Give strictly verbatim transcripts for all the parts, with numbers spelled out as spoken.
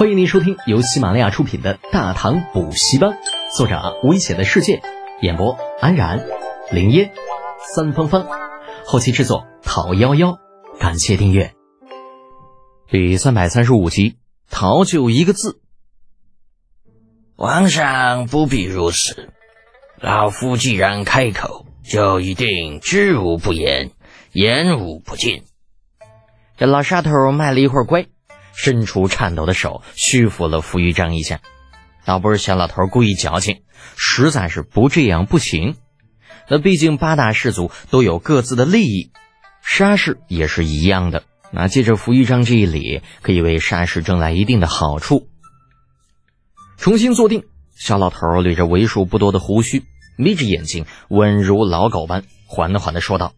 欢迎您收听由喜马拉雅出品的大唐补习班，作者危险的世界，演播安然、林烟、三芳芳，后期制作陶幺幺，感谢订阅。第三百三十五集，逃就一个字。皇上不必如此，老夫既然开口，就一定知无不言，言无不尽。这老沙头卖了一会儿乖，伸出颤抖的手虚抚了扶余璋一下，倒不是小老头故意矫情，实在是不这样不行。那毕竟八大氏族都有各自的利益，沙氏也是一样的，那借着扶余璋这一礼，可以为沙氏争来一定的好处。重新坐定，小老头捋着为数不多的胡须，眯着眼睛，稳如老狗般缓缓地说道：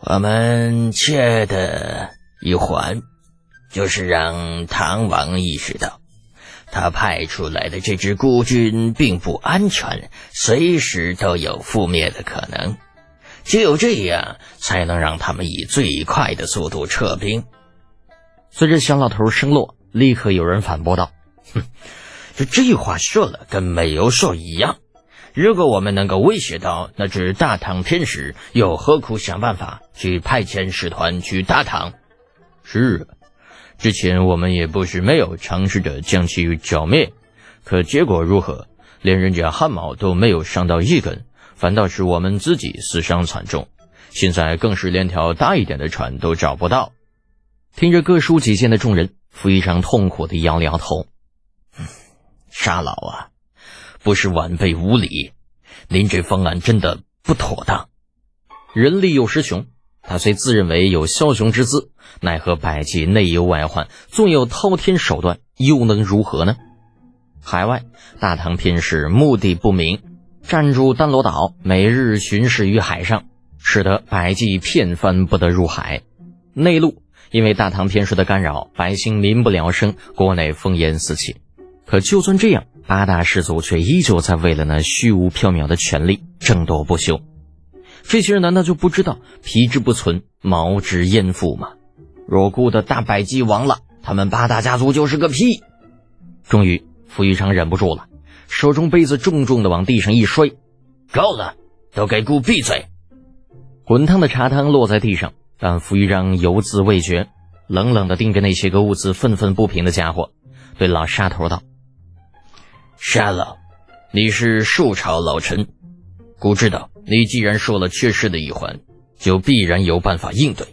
我们切的一环，就是让唐王意识到他派出来的这支孤军并不安全，随时都有覆灭的可能，只有这样才能让他们以最快的速度撤兵。随着小老头声落，立刻有人反驳道：哼，这这话说了跟没有说一样，如果我们能够威胁到那只大唐天使，又何苦想办法去派遣使团去大唐？是啊，之前我们也不是没有尝试着将其剿灭，可结果如何？连人家汗毛都没有伤到一根，反倒是我们自己死伤惨重，现在更是连条大一点的船都找不到。听着各抒己见的众人，扶余璋痛苦地摇了摇头：沙老啊，不是晚辈无礼，您这方案真的不妥当。人力有时穷，他虽自认为有枭雄之姿，奈何百计内忧外患，纵有滔天手段，又能如何呢？海外大唐天使目的不明，占住丹罗岛，每日巡视于海上，使得百计片帆不得入海。内陆因为大唐天使的干扰，百姓民不聊生，国内烽烟四起。可就算这样，八大氏族却依旧在为了那虚无缥缈的权力争斗不休。这些人难道就不知道皮之不存，毛之焉附吗？若孤的大百济亡了，他们八大家族就是个屁。终于扶余璋忍不住了，手中杯子重重地往地上一摔：够了，都给孤闭嘴。滚烫的茶汤落在地上，但扶余璋犹自未觉，冷冷地盯着那些个兀自愤愤不平的家伙，对老沙头道：沙老，你是树朝老臣，孤知道你既然说了缺失的一环，就必然有办法应对，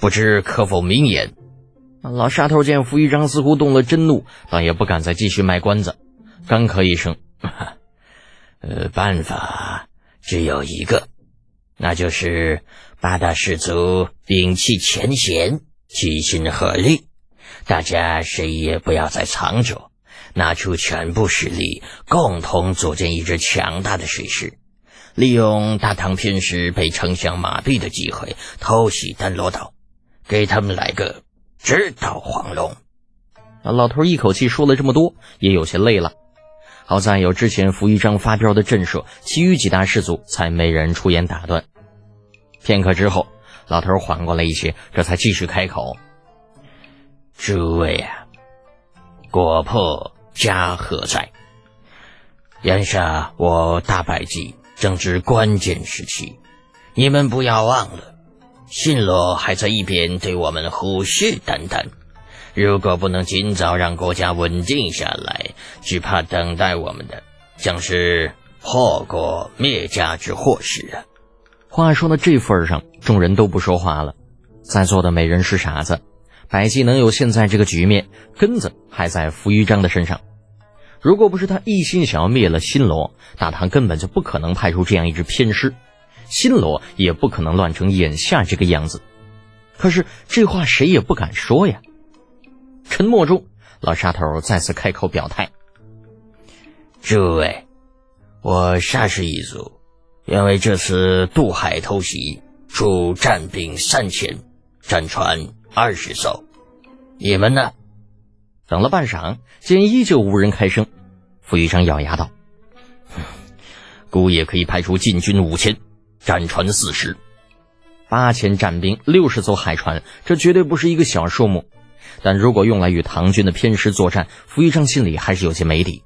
不知可否明言？老沙头见扶余璋似乎动了真怒，但也不敢再继续卖关子，干咳一声：呃，办法只有一个，那就是八大氏族摒弃前嫌，齐心合力，大家谁也不要再藏着，拿出全部实力，共同组建一支强大的水师，利用大唐天使被丞相麻痹的机会偷袭丹罗岛，给他们来个直捣黄龙。老头一口气说了这么多，也有些累了，好在有之前扶余璋发飙的震慑，其余几大氏族才没人出言打断。片刻之后，老头缓过来一些，这才继续开口：诸位啊，国破家何在？眼下我大百济正值关键时期，你们不要忘了，信罗还在一边对我们虎视眈眈，如果不能尽早让国家稳定下来，只怕等待我们的将是破国灭家之祸事啊。话说到这份上，众人都不说话了，在座的没人是傻子，百济能有现在这个局面，根子还在扶余璋的身上。如果不是他一心想要灭了新罗，大唐根本就不可能派出这样一支偏师，新罗也不可能乱成眼下这个样子。可是这话谁也不敢说呀。沉默中，老沙头再次开口表态：诸位，我沙氏一族原为这次渡海偷袭出战兵三千，战船二十艘，你们呢？等了半晌，见依旧无人开声，扶余璋咬牙道：孤也可以派出禁军五千，战船四十，八千战兵，六十艘海船，这绝对不是一个小数目，但如果用来与唐军的偏师作战，扶余正心里还是有些没底。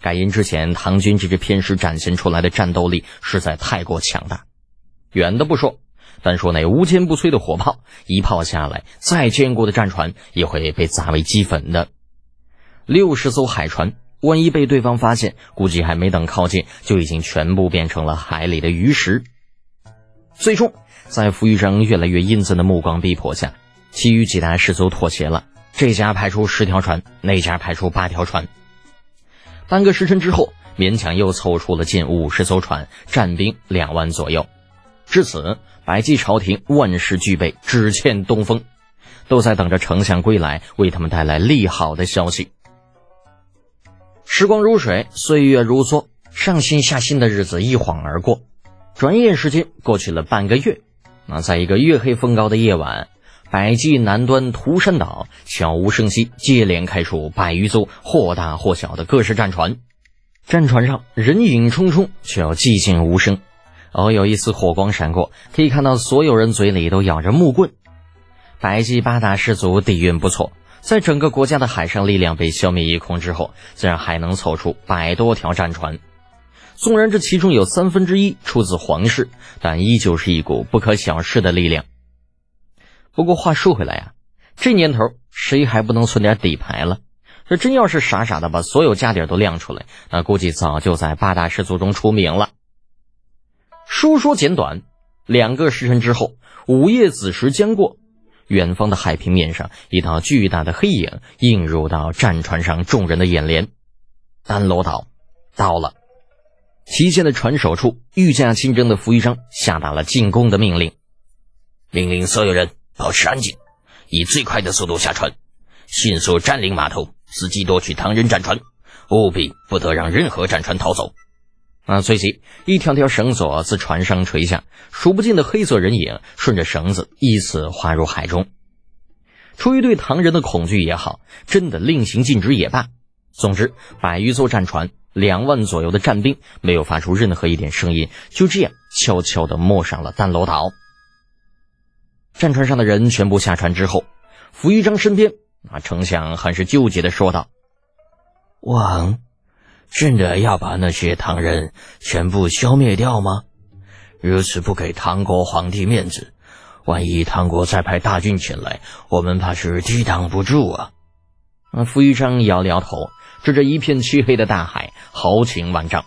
改营之前，唐军这支偏师展现出来的战斗力实在太过强大。远的不说，单说那无坚不摧的火炮，一炮下来，再坚固的战船也会被砸为齑粉的。六十艘海船，万一被对方发现，估计还没等靠近，就已经全部变成了海里的鱼食。最终，在扶余正越来越阴森的目光逼迫下，其余几大氏族妥协了，这家派出十条船，那家派出八条船。半个时辰之后，勉强又凑出了近五十艘船，战兵两万左右。至此，百济朝廷万事俱备，只欠东风，都在等着丞相归来，为他们带来利好的消息。时光如水，岁月如梭，上心下心的日子一晃而过，转眼时间过去了半个月。那在一个月黑风高的夜晚，百济南端涂山岛悄无声息接连开出百余艘或大或小的各式战船，战船上人影冲冲，却又寂静无声，偶有一丝火光闪过，可以看到所有人嘴里都咬着木棍。百济八大氏族底蕴不错，在整个国家的海上力量被消灭一空之后，竟然还能凑出百多条战船。纵然这其中有三分之一出自皇室，但依旧是一股不可小视的力量。不过话说回来啊，这年头谁还不能存点底牌了？这真要是傻傻的把所有家底都亮出来，那估计早就在八大氏族中出名了。书说简短，两个时辰之后，午夜子时将过，远方的海平面上，一道巨大的黑影映入到战船上众人的眼帘。丹楼岛到了。旗下的船首处，御驾亲征的扶余正下达了进攻的命令，命令所有人保持安静，以最快的速度下船，迅速占领码头，伺机夺取唐人战船，务必不得让任何战船逃走。啊！随即，一条条绳索自船上垂下，数不尽的黑色人影顺着绳子依次滑入海中。出于对唐人的恐惧也好，真的令行禁止也罢，总之，百余艘战船，两万左右的战兵，没有发出任何一点声音，就这样悄悄地没上了丹楼岛。战船上的人全部下船之后，扶余正身边，啊，丞相很是纠结地说道：“父王，真的要把那些唐人全部消灭掉吗？如此不给唐国皇帝面子，万一唐国再派大军前来，我们怕是抵挡不住啊！”啊，扶余正摇了摇头，指着一片漆黑的大海，豪情万丈：“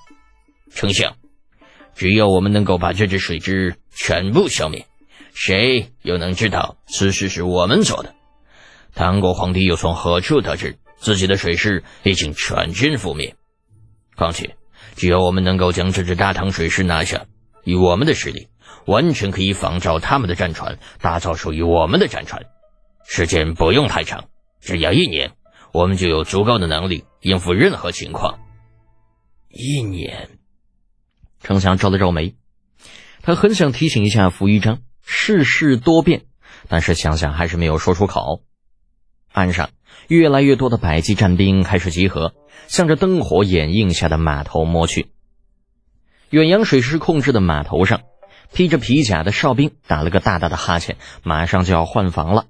丞相，只要我们能够把这只水蛭全部消灭，谁又能知道此事是我们做的？唐国皇帝又从何处得知自己的水师已经全军覆灭？况且，只要我们能够将这只大唐水师拿下，以我们的实力，完全可以仿照他们的战船，打造属于我们的战船。时间不用太长，只要一年，我们就有足够的能力应付任何情况。”一年，丞相皱了皱眉，他很想提醒一下扶余正。世事多变，但是想想还是没有说出口。岸上，越来越多的百济战兵开始集合，向着灯火掩映下的码头摸去。远洋水师控制的码头上，披着皮甲的哨兵打了个大大的哈欠，马上就要换防了，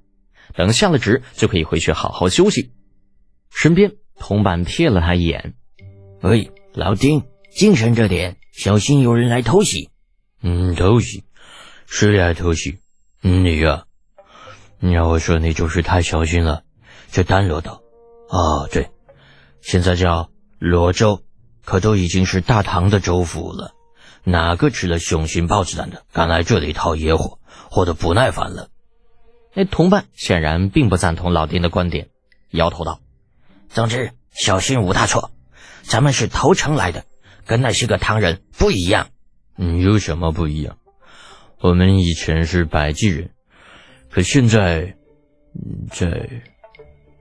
等下了职就可以回去好好休息。身边同伴瞥了他一眼：“喂，老丁，精神着点，小心有人来偷袭。”“嗯，偷袭？谁来偷袭？你呀、啊！你要我说，你就是太小心了。这丹罗岛，哦对，现在叫罗州，可都已经是大唐的州府了。哪个吃了雄心豹子胆的，敢来这里讨野火，活得不耐烦了？”那同伴显然并不赞同老丁的观点，摇头道：“总之，小心无大错。咱们是投诚来的，跟那些个唐人不一样。”“嗯，有什么不一样？我们以前是百济人，可现在……在……”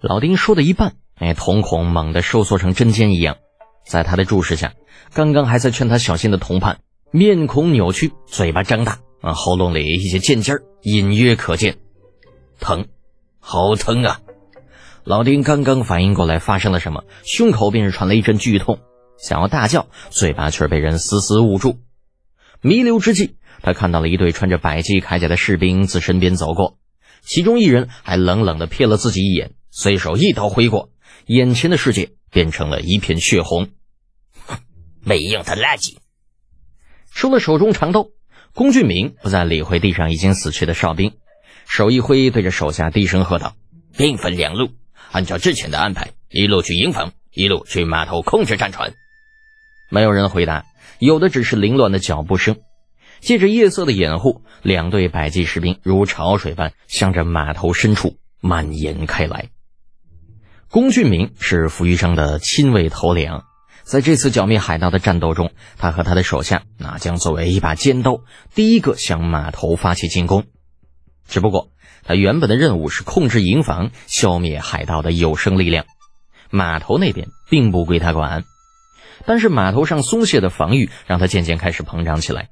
老丁说的一半，哎，瞳孔猛地收缩成针尖一样。在他的注视下，刚刚还在劝他小心的同伴，面孔扭曲，嘴巴张大，啊，喉咙里一些剑尖隐约可见，疼，好疼啊！老丁刚刚反应过来发生了什么，胸口便是传来一阵剧痛，想要大叫，嘴巴却被人死死捂住。弥留之际，他看到了一队穿着百济铠甲的士兵自身边走过，其中一人还冷冷地瞥了自己一眼，随手一刀挥过，眼前的世界变成了一片血红。没用的垃圾！收了手中长刀，龚俊明不再理会地上已经死去的哨兵，手一挥，对着手下低声喝道：“兵分两路，按照之前的安排，一路去营房，一路去码头控制战船。”没有人回答，有的只是凌乱的脚步声。借着夜色的掩护，两队百济士兵如潮水般向着码头深处蔓延开来。龚俊明是扶余璋的亲卫头领，在这次剿灭海盗的战斗中，他和他的手下那将作为一把尖刀，第一个向码头发起进攻。只不过他原本的任务是控制营房，消灭海盗的有生力量，码头那边并不归他管。但是码头上松懈的防御让他渐渐开始膨胀起来，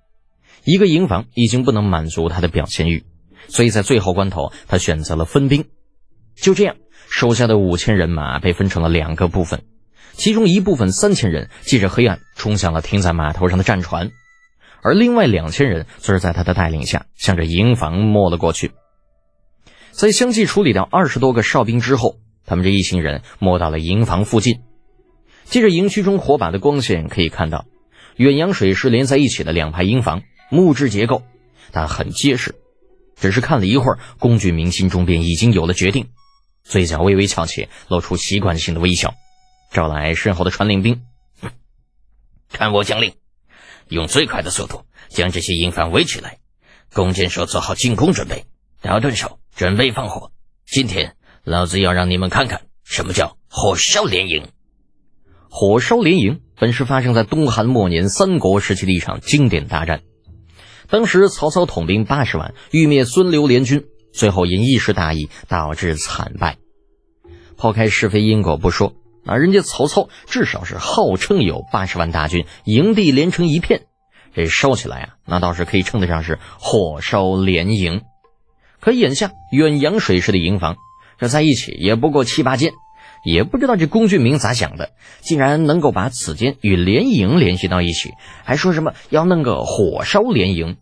一个营房已经不能满足他的表现欲，所以在最后关头他选择了分兵。就这样，手下的五千人马被分成了两个部分，其中一部分三千人借着黑暗冲向了停在码头上的战船，而另外两千人则是在他的带领下向着营房摸了过去。在相继处理掉二十多个哨兵之后，他们这一行人摸到了营房附近。借着营区中火把的光线可以看到，远洋水师连在一起的两排营房，木质结构，但很结实。只是看了一会儿，龚俊明心中便已经有了决定，嘴角微微翘起，露出习惯性的微笑，招来身后的传令兵：“看我将令，用最快的速度将这些营房围起来。弓箭手做好进攻准备，刀盾手准备放火。今天老子要让你们看看什么叫火烧连营。”火烧连营本是发生在东汉末年三国时期的一场经典大战。当时曹操统兵八十万欲灭孙刘联军，最后因一时大意导致惨败。抛开是非因果不说，而人家曹操至少是号称有八十万大军，营地连成一片，这烧起来啊，那倒是可以称得上是火烧连营。可眼下远洋水师的营房这在一起也不过七八间，也不知道这龚俊明咋想的，竟然能够把此间与连营联系到一起，还说什么要弄个火烧连营。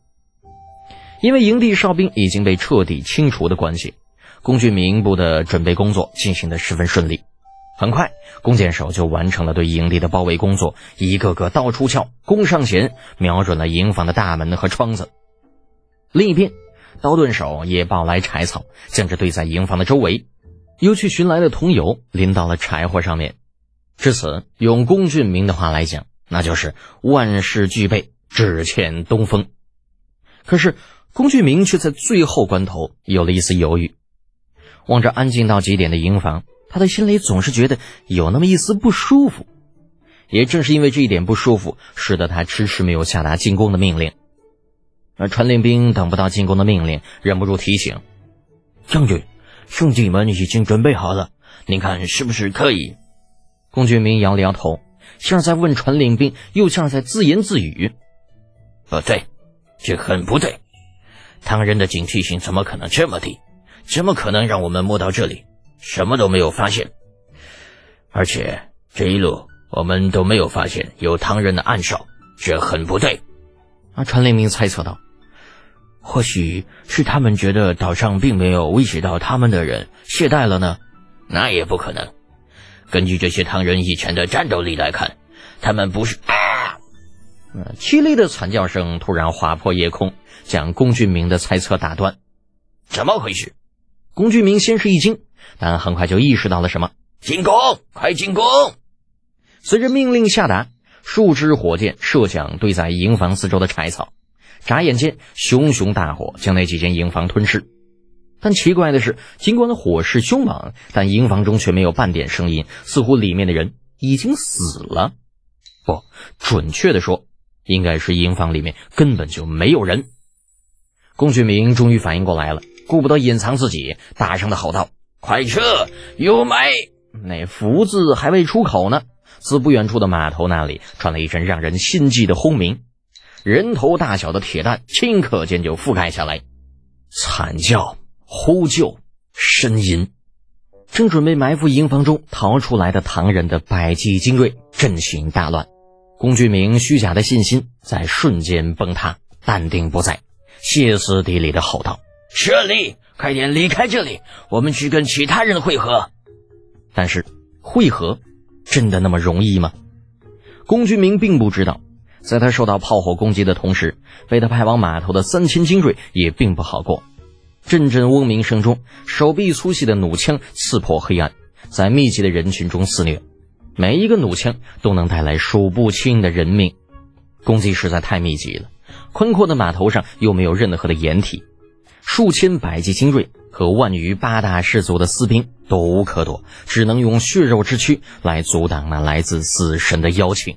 因为营地哨兵已经被彻底清除的关系，龚俊明部的准备工作进行得十分顺利。很快，弓箭手就完成了对营地的包围工作，一个个刀出鞘，弓上弦，瞄准了营房的大门和窗子。另一边，刀盾手也抱来柴草，将之堆在营房的周围。又去寻来的桐油淋到了柴火上面。至此，用龚俊明的话来讲，那就是万事俱备，只欠东风。可是龚俊明却在最后关头有了一丝犹豫。望着安静到极点的营房，他的心里总是觉得有那么一丝不舒服。也正是因为这一点不舒服，使得他迟迟没有下达进攻的命令。而传令兵等不到进攻的命令，忍不住提醒：“将军，兄弟们已经准备好了，您看是不是可以？”龚俊明摇了摇头，像是在问传令兵，又像是在自言自语：“不对，这很不对。唐人的警惕性怎么可能这么低？怎么可能让我们摸到这里，什么都没有发现？而且这一路我们都没有发现有唐人的暗哨，这很不对。”啊，传令兵猜测道：“或许是他们觉得岛上并没有威胁到他们的人，懈怠了呢？”“那也不可能。根据这些唐人以前的战斗力来看，他们不是……”啊！凄厉的惨叫声突然划破夜空，将龚俊明的猜测打断。“怎么回事？”龚俊明先是一惊，但很快就意识到了什么：“进攻！快进攻！”随着命令下达，数支火箭射向堆在营房四周的柴草。眨眼间，熊熊大火将那几间营房吞噬。但奇怪的是，尽管火势凶猛，但营房中却没有半点声音，似乎里面的人已经死了。不，准确的说，应该是营房里面根本就没有人。龚俊明终于反应过来了，顾不得隐藏自己，大声的吼道：“快撤！有埋！”那福字还未出口呢，自不远处的码头那里传来一阵让人心悸的轰鸣。人头大小的铁蛋顷刻间就覆盖下来，惨叫、呼救、呻吟。正准备埋伏营房中逃出来的唐人的百济精锐阵型大乱，龚俊明虚假的信心在瞬间崩塌，淡定不在，歇斯底里的吼道：“撤离！快点离开这里，我们去跟其他人会合。但是会合真的那么容易吗？龚钧明并不知道，在他受到炮火攻击的同时，被他派往码头的三千精锐也并不好过。阵阵嗡鸣声中，手臂粗细的弩枪刺破黑暗，在密集的人群中肆虐，每一个弩枪都能带来数不清的人命。攻击实在太密集了，宽阔的码头上又没有任何的掩体，数千百骑精锐和万余八大氏族的私兵都无可躲，只能用血肉之躯来阻挡那来自死神的邀请。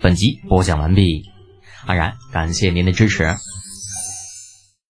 本集播讲完毕，安然感谢您的支持。